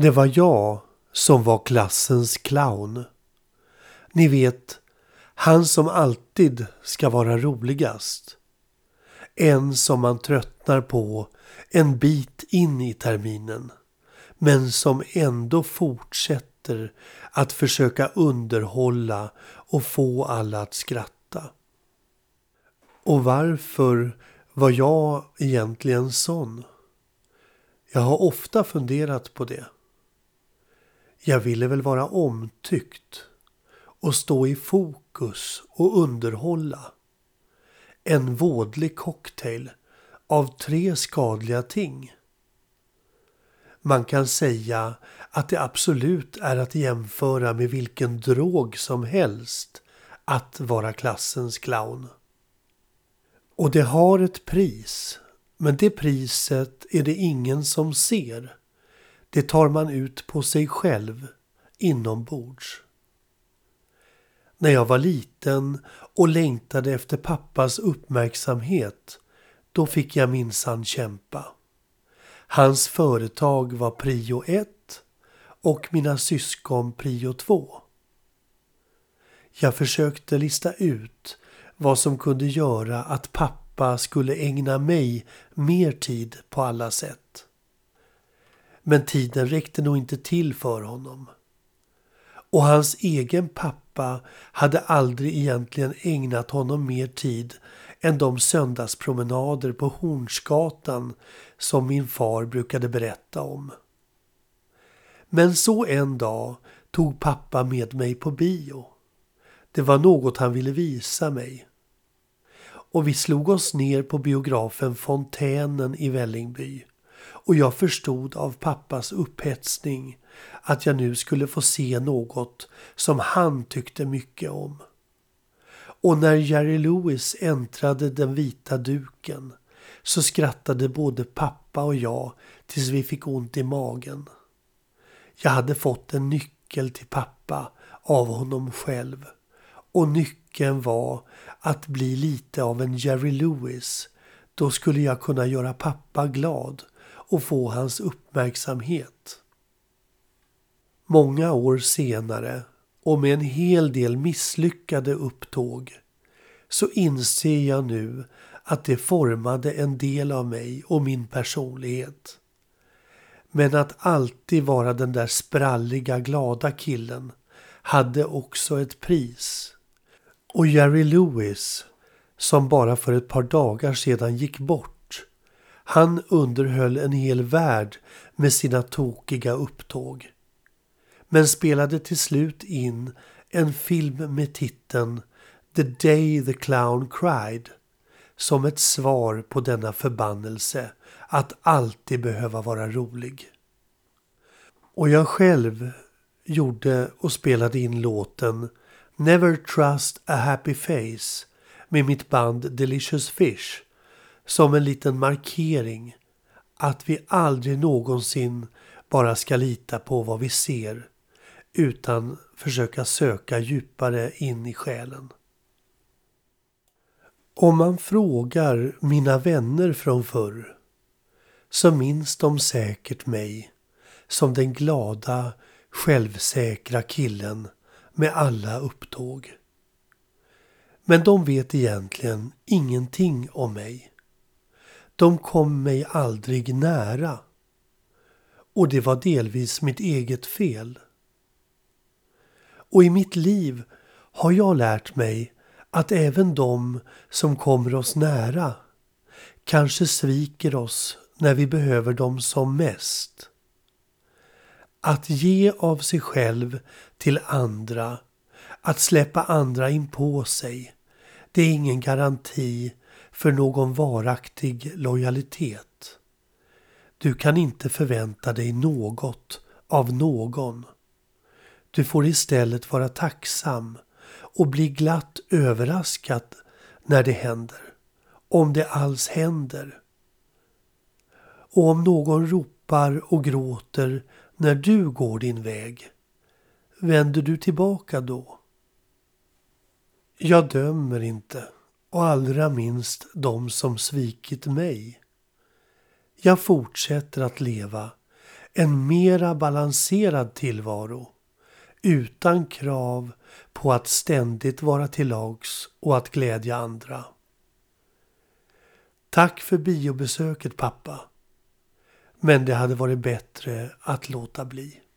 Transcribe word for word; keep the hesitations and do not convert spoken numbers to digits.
Det var jag som var klassens clown. Ni vet, han som alltid ska vara roligast. En som man tröttnar på en bit in i terminen, men som ändå fortsätter att försöka underhålla och få alla att skratta. Och varför var jag egentligen sån? Jag har ofta funderat på det. Jag ville väl vara omtyckt och stå i fokus och underhålla. En vådlig cocktail av tre skadliga ting. Man kan säga att det absolut är att jämföra med vilken drog som helst att vara klassens clown. Och det har ett pris, men det priset är det ingen som ser. Det tar man ut på sig själv inombords. När jag var liten och längtade efter pappas uppmärksamhet, då fick jag minsann kämpa. Hans företag var Prio ett och mina syskon Prio två. Jag försökte lista ut vad som kunde göra att pappa skulle ägna mig mer tid på alla sätt. Men tiden räckte nog inte till för honom. Och hans egen pappa hade aldrig egentligen ägnat honom mer tid än de söndagspromenader på Hornsgatan som min far brukade berätta om. Men så en dag tog pappa med mig på bio. Det var något han ville visa mig. Och vi slog oss ner på biografen Fontänen i Vällingby. Och jag förstod av pappas upphetsning att jag nu skulle få se något som han tyckte mycket om. Och när Jerry Lewis äntrade den vita duken så skrattade både pappa och jag tills vi fick ont i magen. Jag hade fått en nyckel till pappa av honom själv. Och nyckeln var att bli lite av en Jerry Lewis. Då skulle jag kunna göra pappa glad och få hans uppmärksamhet. Många år senare, och med en hel del misslyckade upptåg, så inser jag nu att det formade en del av mig och min personlighet. Men att alltid vara den där spralliga, glada killen hade också ett pris. Och Jerry Lewis, som bara för ett par dagar sedan gick bort, han underhöll en hel värld med sina tokiga upptåg. Men spelade till slut in en film med titeln The Day the Clown Cried som ett svar på denna förbannelse att alltid behöva vara rolig. Och jag själv gjorde och spelade in låten Never Trust a Happy Face med mitt band Delicious Fish. Som en liten markering att vi aldrig någonsin bara ska lita på vad vi ser utan försöka söka djupare in i själen. Om man frågar mina vänner från förr så minns de säkert mig som den glada, självsäkra killen med alla upptåg. Men de vet egentligen ingenting om mig. De kom mig aldrig nära. Och det var delvis mitt eget fel. Och i mitt liv har jag lärt mig att även de som kommer oss nära kanske sviker oss när vi behöver dem som mest. Att ge av sig själv till andra, att släppa andra in på sig, det är ingen garanti för någon varaktig lojalitet. Du kan inte förvänta dig något av någon. Du får istället vara tacksam och bli glatt överraskad när det händer, om det alls händer. Och om någon ropar och gråter när du går din väg, vänder du tillbaka då? Jag dömer inte. Och allra minst de som svikit mig. Jag fortsätter att leva en mera balanserad tillvaro utan krav på att ständigt vara till lags och att glädja andra. Tack för biobesöket, pappa. Men det hade varit bättre att låta bli.